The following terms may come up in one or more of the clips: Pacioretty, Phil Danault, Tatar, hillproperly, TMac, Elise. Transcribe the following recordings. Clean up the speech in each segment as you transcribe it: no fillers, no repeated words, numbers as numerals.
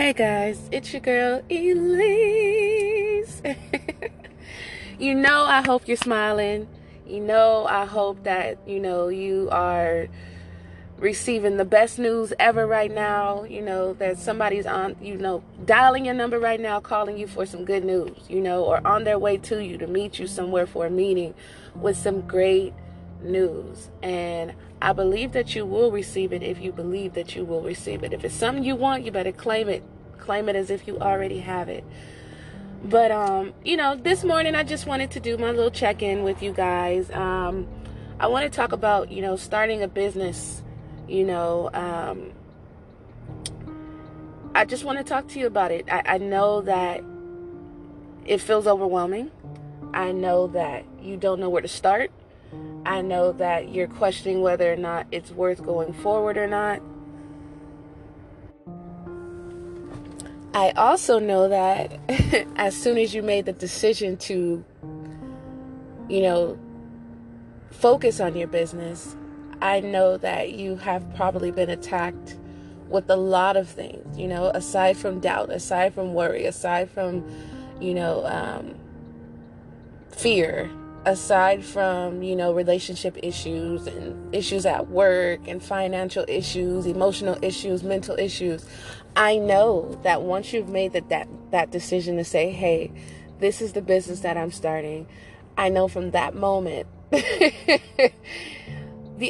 Hey guys, it's your girl Elise. You know, I hope you're smiling. You know, I hope that, you know, you are receiving the best news ever right now. You know, that somebody's on, you know, dialing your number right now, calling you for some good news, you know, or on their way to you to meet you somewhere for a meeting with some great news. And I believe that you will receive it if you believe that you will receive it. If it's something you want, you better claim it. Claim it as if you already have it. But, you know, this morning I just wanted to do my little check-in with you guys. I want to talk about, you know, starting a business. You know, I just want to talk to you about it. I know that it feels overwhelming. I know that you don't know where to start. I know that you're questioning whether or not it's worth going forward or not. I also know that as soon as you made the decision to, you know, focus on your business, I know that you have probably been attacked with a lot of things, you know, aside from doubt, aside from worry, aside from, you know, fear. Aside from, you know, relationship issues and issues at work and financial issues, emotional issues, mental issues. I know that once you've made that decision to say, hey, this is the business that I'm starting, I know from that moment, the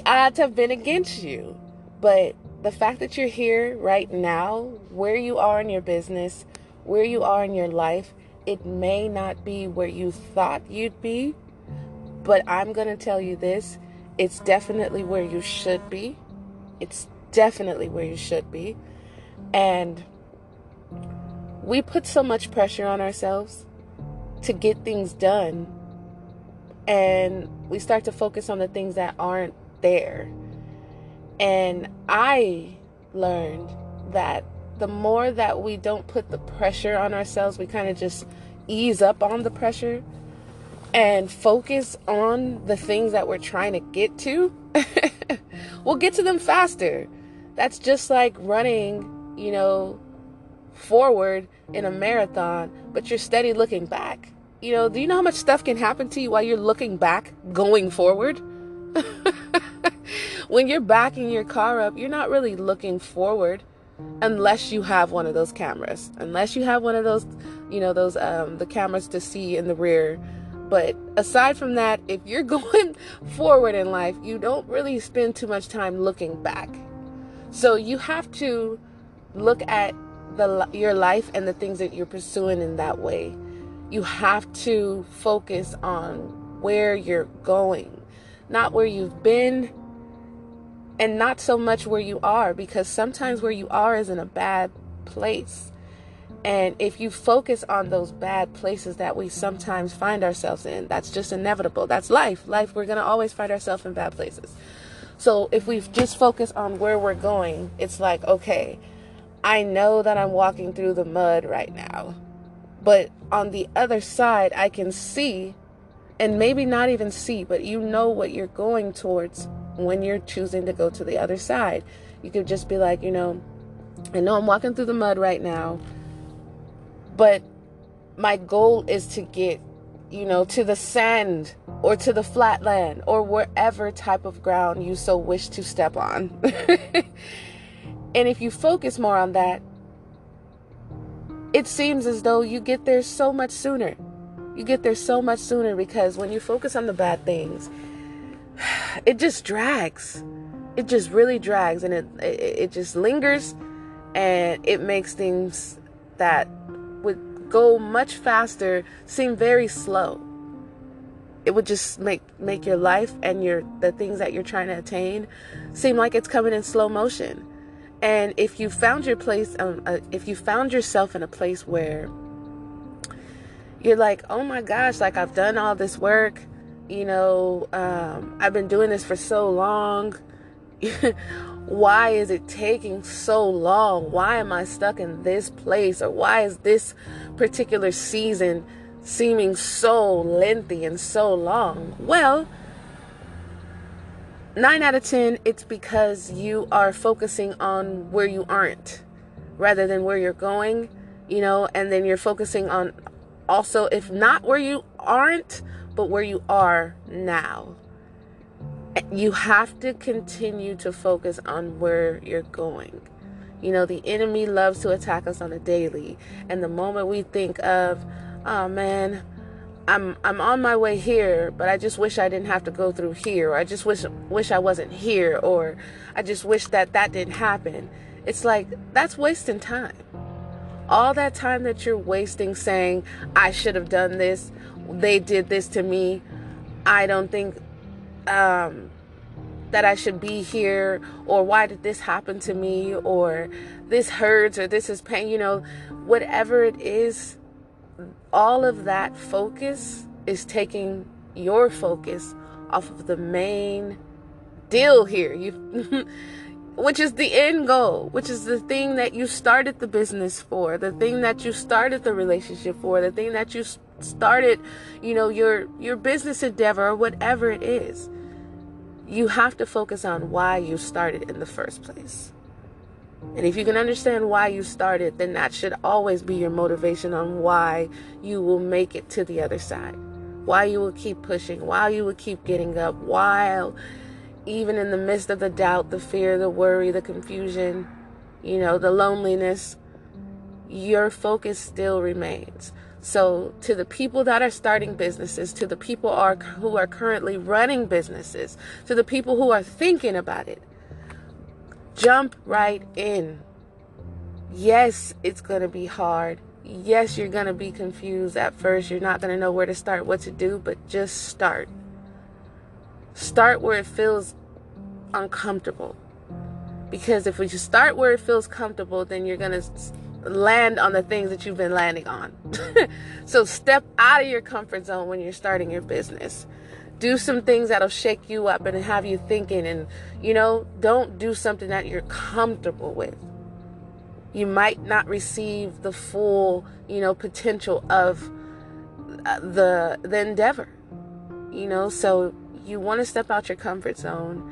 odds have been against you. But the fact that you're here right now, where you are in your business, where you are in your life, it may not be where you thought you'd be. But I'm going to tell you this, it's definitely where you should be. It's definitely where you should be. And we put so much pressure on ourselves to get things done. And we start to focus on the things that aren't there. And I learned that the more that we don't put the pressure on ourselves, we kind of just ease up on the pressure and focus on the things that we're trying to get to, we'll get to them faster. That's just like running, you know, forward in a marathon, but you're steady looking back. You know, do you know how much stuff can happen to you while you're looking back, going forward? When you're backing your car up, you're not really looking forward unless you have one of those cameras, unless you have one of those, you know, those, the cameras to see in the rear. But aside from that, if you're going forward in life, you don't really spend too much time looking back. So you have to look at your life and the things that you're pursuing in that way. You have to focus on where you're going, not where you've been and not so much where you are, because sometimes where you are is in a bad place. And if you focus on those bad places that we sometimes find ourselves in, that's just inevitable. That's life. Life, we're going to always find ourselves in bad places. So if we just focus on where we're going, it's like, okay, I know that I'm walking through the mud right now. But on the other side, I can see, and maybe not even see, but you know what you're going towards when you're choosing to go to the other side. You could just be like, you know, I know I'm walking through the mud right now, but my goal is to get, you know, to the sand or to the flatland or wherever type of ground you so wish to step on. And if you focus more on that, it seems as though you get there so much sooner. You get there so much sooner because when you focus on the bad things, it just drags. It just really drags, and it just lingers, and it makes things that would go much faster seem very slow. It would just make your life and the things that you're trying to attain seem like it's coming in slow motion. And if you found your place, if you found yourself in a place where you're like, oh my gosh, like I've done all this work, you know, I've been doing this for so long. Why is it taking so long? Why am I stuck in this place? Or why is this particular season seeming so lengthy and so long? Well, 9 out of 10, it's because you are focusing on where you aren't. rather than where you're going, you know, and then you're focusing on also, if not where you aren't, but where you are now. You have to continue to focus on where you're going. You know, the enemy loves to attack us on a daily. And the moment we think of, oh man, I'm on my way here, but I just wish I didn't have to go through here. Or I just wish I wasn't here. Or I just wish that didn't happen. It's like, that's wasting time. All that time that you're wasting saying, I should have done this. They did this to me. I don't think that I should be here, or why did this happen to me, or this hurts, or this is pain, you know, whatever it is, all of that focus is taking your focus off of the main deal here, which is the end goal, which is the thing that you started the business for, the thing that you started the relationship for, the thing that you started, you know, your business endeavor or whatever it is. You have to focus on why you started in the first place. And if you can understand why you started, then that should always be your motivation on why you will make it to the other side, why you will keep pushing, why you will keep getting up, while even in the midst of the doubt, the fear, the worry, the confusion, you know, the loneliness, your focus still remains. So to the people that are starting businesses, to the people who are currently running businesses, to the people who are thinking about it, jump right in. Yes, it's going to be hard. Yes, you're going to be confused at first. You're not going to know where to start, what to do, but just start. Start where it feels uncomfortable. Because if you start where it feels comfortable, then you're going to land on the things that you've been landing on. So step out of your comfort zone when you're starting your business. Do some things that'll shake you up and have you thinking, and, you know, don't do something that you're comfortable with. You might not receive the full, you know, potential of the endeavor, you know, so you want to step out your comfort zone.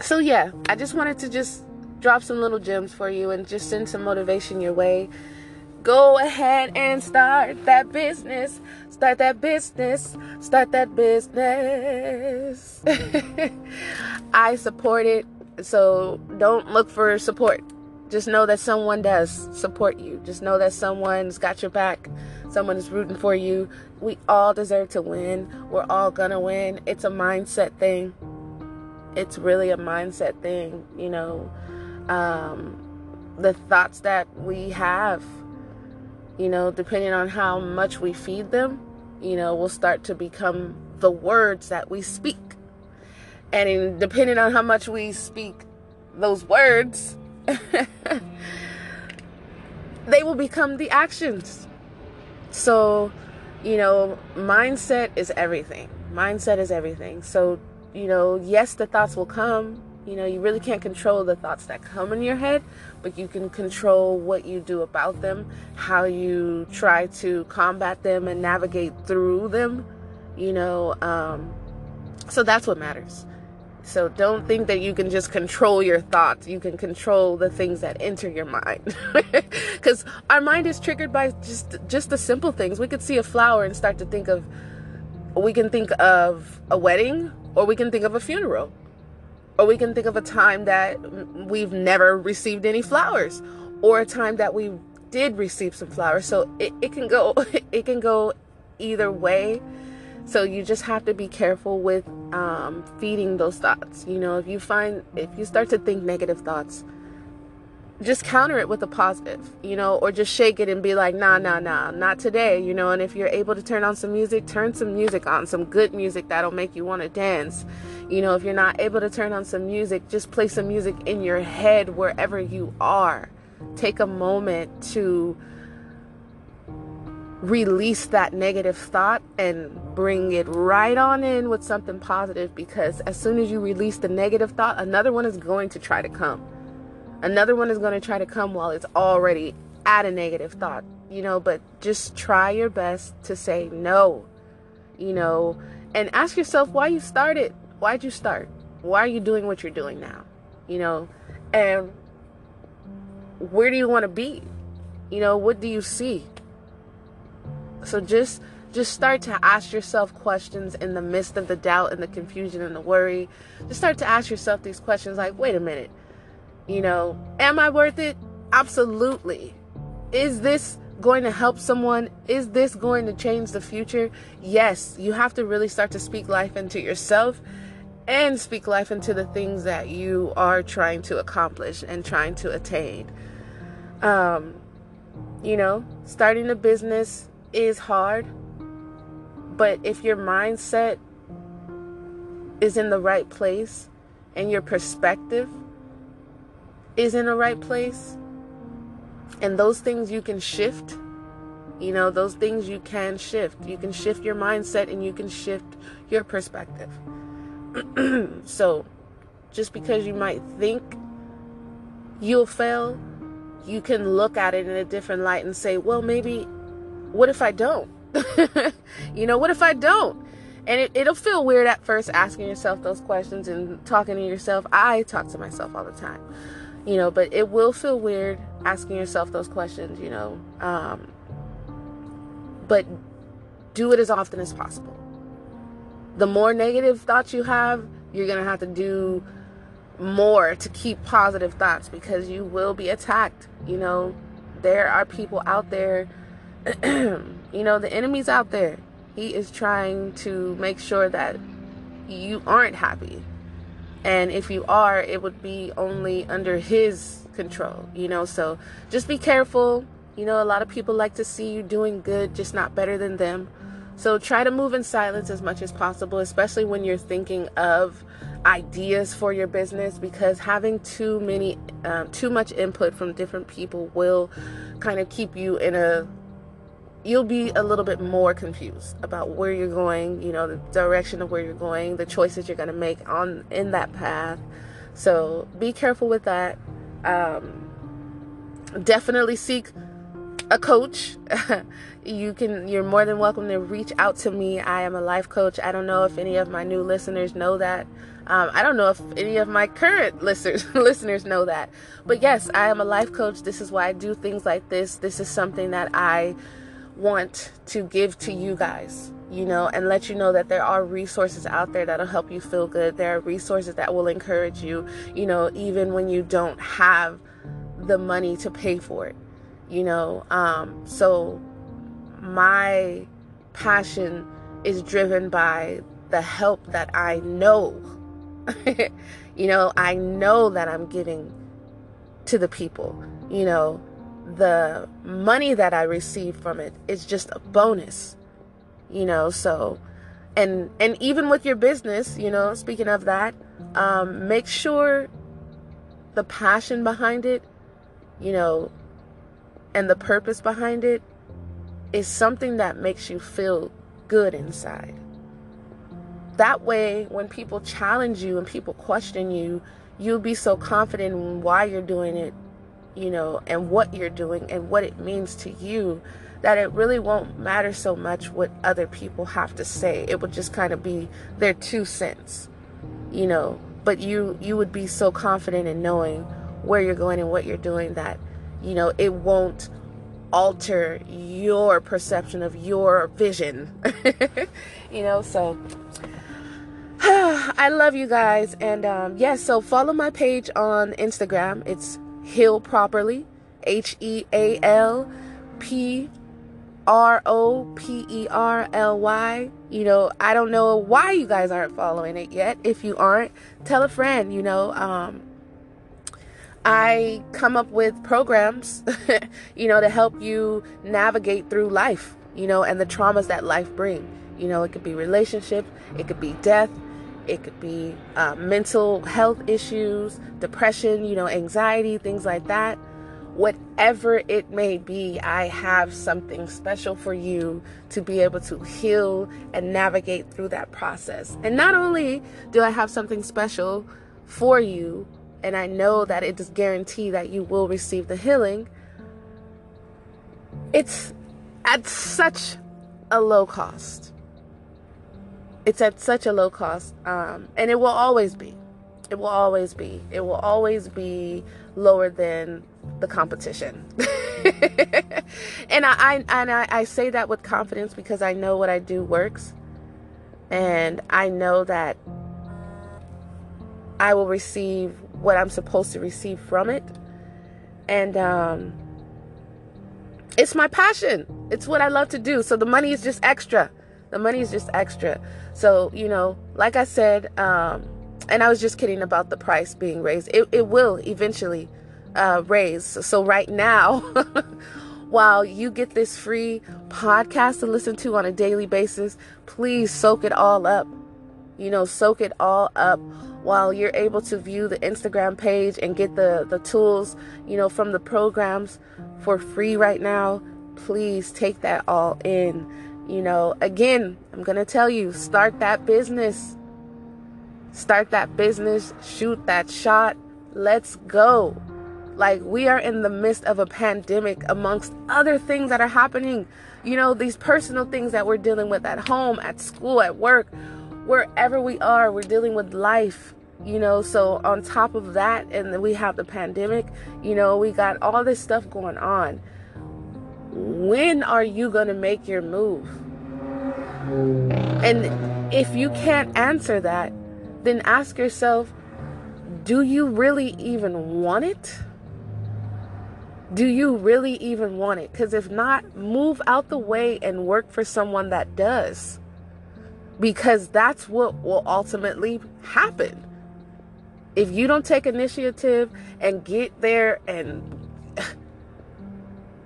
So yeah, I just wanted to just drop some little gems for you and just send some motivation your way. Go ahead and start that business. Start that business. Start that business. I support it. So don't look for support. Just know that someone does support you. Just know that someone's got your back. Someone is rooting for you. We all deserve to win. We're all gonna win. It's a mindset thing. It's really a mindset thing, you know. The thoughts that we have, you know, depending on how much we feed them, you know, will start to become the words that we speak. And depending on how much we speak those words, they will become the actions. So, you know, mindset is everything. Mindset is everything. So, you know, yes, the thoughts will come. You know, you really can't control the thoughts that come in your head, but you can control what you do about them, how you try to combat them and navigate through them, you know. So that's what matters. So don't think that you can just control your thoughts. You can control the things that enter your mind, because our mind is triggered by just the simple things. We could see a flower and start to think of, we can think of a wedding, or we can think of a funeral. Or we can think of a time that we've never received any flowers, or a time that we did receive some flowers. So it can go either way. So you just have to be careful with feeding those thoughts. You know, if you start to think negative thoughts, just counter it with a positive, you know, or just shake it and be like, nah, not today, you know. And if you're able to turn on some music, turn some music on, some good music that'll make you want to dance. You know, if you're not able to turn on some music, just play some music in your head wherever you are. Take a moment to release that negative thought and bring it right on in with something positive, because as soon as you release the negative thought, another one is going to try to come. Another one is going to try to come while it's already at a negative thought, you know, but just try your best to say no, you know, and ask yourself why you started. Why'd you start? Why are you doing what you're doing now? You know, and where do you want to be? You know, what do you see? So just start to ask yourself questions in the midst of the doubt and the confusion and the worry. Just start to ask yourself these questions like, wait a minute, you know, am I worth it? Absolutely. Is this going to help someone? Is this going to change the future? Yes, you have to really start to speak life into yourself and speak life into the things that you are trying to accomplish and trying to attain. You know, starting a business is hard, but if your mindset is in the right place and your perspective is in the right place, and those things you can shift, you know, those things you can shift. You can shift your mindset and you can shift your perspective. So just because you might think you'll fail, you can look at it in a different light and say, well, maybe, what if I don't? You know, what if I don't? And it'll feel weird at first asking yourself those questions and talking to yourself. I talk to myself all the time, you know, but it will feel weird asking yourself those questions, you know, but do it as often as possible. The more negative thoughts you have, you're going to have to do more to keep positive thoughts, because you will be attacked. You know, there are people out there, you know, the enemy's out there. He is trying to make sure that you aren't happy. And if you are, it would be only under his control, you know, so just be careful. You know, a lot of people like to see you doing good, just not better than them. So try to move in silence as much as possible, especially when you're thinking of ideas for your business, because having too much input from different people will kind of keep you you'll be a little bit more confused about where you're going, you know, the direction of where you're going, the choices you're going to make in that path. So be careful with that. Definitely seek a coach. You're more than welcome to reach out to me. I am a life coach. I don't know if any of my new listeners know that. I don't know if any of my current listeners know that, but yes, I am a life coach. This is why I do things like this. This is something that I want to give to you guys, you know, and let you know that there are resources out there that'll help you feel good. There are resources that will encourage you, you know, even when you don't have the money to pay for it, you know. So my passion is driven by the help that I know, you know, I know that I'm giving to the people, you know. The money that I receive from it is just a bonus, you know. So, and even with your business, you know, speaking of that, make sure the passion behind it, you know, and the purpose behind it is something that makes you feel good inside. That way, when people challenge you and people question you, you'll be so confident in why you're doing it, you know, and what you're doing and what it means to you, that it really won't matter so much what other people have to say. It would just kind of be their 2 cents, you know, but you would be so confident in knowing where you're going and what you're doing that, you know, it won't alter your perception of your vision, you know, so... I love you guys. And yes, so follow my page on Instagram. It's hillproperly, HEALPROPERLY. You know, I don't know why you guys aren't following it yet. If you aren't, tell a friend, you know. I come up with programs, you know, to help you navigate through life, you know, and the traumas that life brings. You know, it could be relationship, it could be death, it could be mental health issues, depression, you know, anxiety, things like that. Whatever it may be, I have something special for you to be able to heal and navigate through that process. And not only do I have something special for you, and I know that it does guarantee that you will receive the healing, it's at such a low cost. It's at such a low cost, and it will always be. It will always be. It will always be lower than the competition. And I say that with confidence because I know what I do works. And I know that I will receive what I'm supposed to receive from it. And it's my passion. It's what I love to do. So the money is just extra. The money is just extra. So, you know, like I said, and I was just kidding about the price being raised. It will eventually raise. So right now, while you get this free podcast to listen to on a daily basis, please soak it all up. You know, soak it all up while you're able to view the Instagram page and get the tools, you know, from the programs for free right now. Please take that all in. You know, again, I'm going to tell you, start that business. Start that business. Shoot that shot. Let's go. Like, we are in the midst of a pandemic amongst other things that are happening. You know, these personal things that we're dealing with at home, at school, at work, wherever we are, we're dealing with life, you know. So on top of that, and then we have the pandemic, you know, we got all this stuff going on. When are you going to make your move? And if you can't answer that, then ask yourself, do you really even want it? Do you really even want it? Because if not, move out the way and work for someone that does. Because that's what will ultimately happen. If you don't take initiative and get there and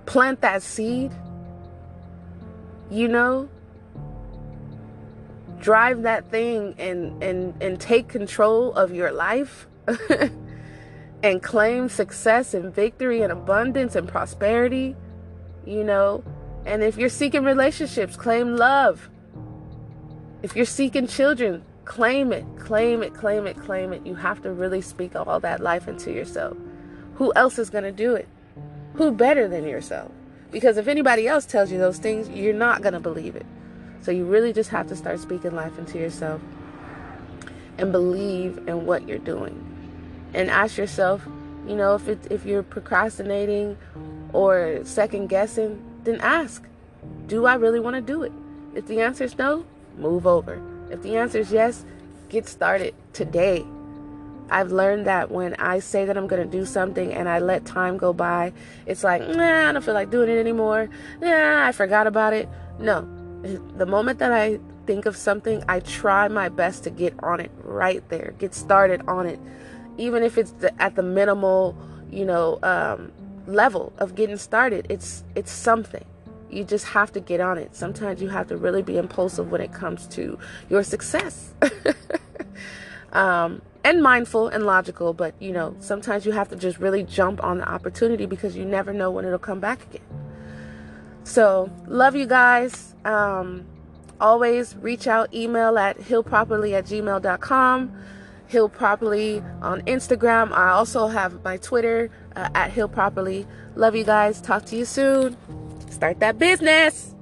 plant that seed, you know, drive that thing and take control of your life. And claim success and victory and abundance and prosperity, you know. And if you're seeking relationships, claim love. If you're seeking children, claim it, claim it, claim it, claim it. You have to really speak all that life into yourself. Who else is going to do it? Who better than yourself? Because if anybody else tells you those things, you're not going to believe it. So you really just have to start speaking life into yourself and believe in what you're doing. And ask yourself, you know, if you're procrastinating or second guessing, then ask, do I really want to do it? If the answer is no, move over. If the answer is yes, get started today. I've learned that when I say that I'm going to do something and I let time go by, it's like, nah, I don't feel like doing it anymore. Nah, I forgot about it. No, the moment that I think of something, I try my best to get on it right there. Get started on it. Even if it's at the minimal, you know, level of getting started, it's something. You just have to get on it. Sometimes you have to really be impulsive when it comes to your success. And mindful and logical. But, you know, sometimes you have to just really jump on the opportunity because you never know when it'll come back again. So love you guys. Always reach out, email at hillproperly@gmail.com. Hillproperly on Instagram. I also have my Twitter at hillproperly. Love you guys. Talk to you soon. Start that business.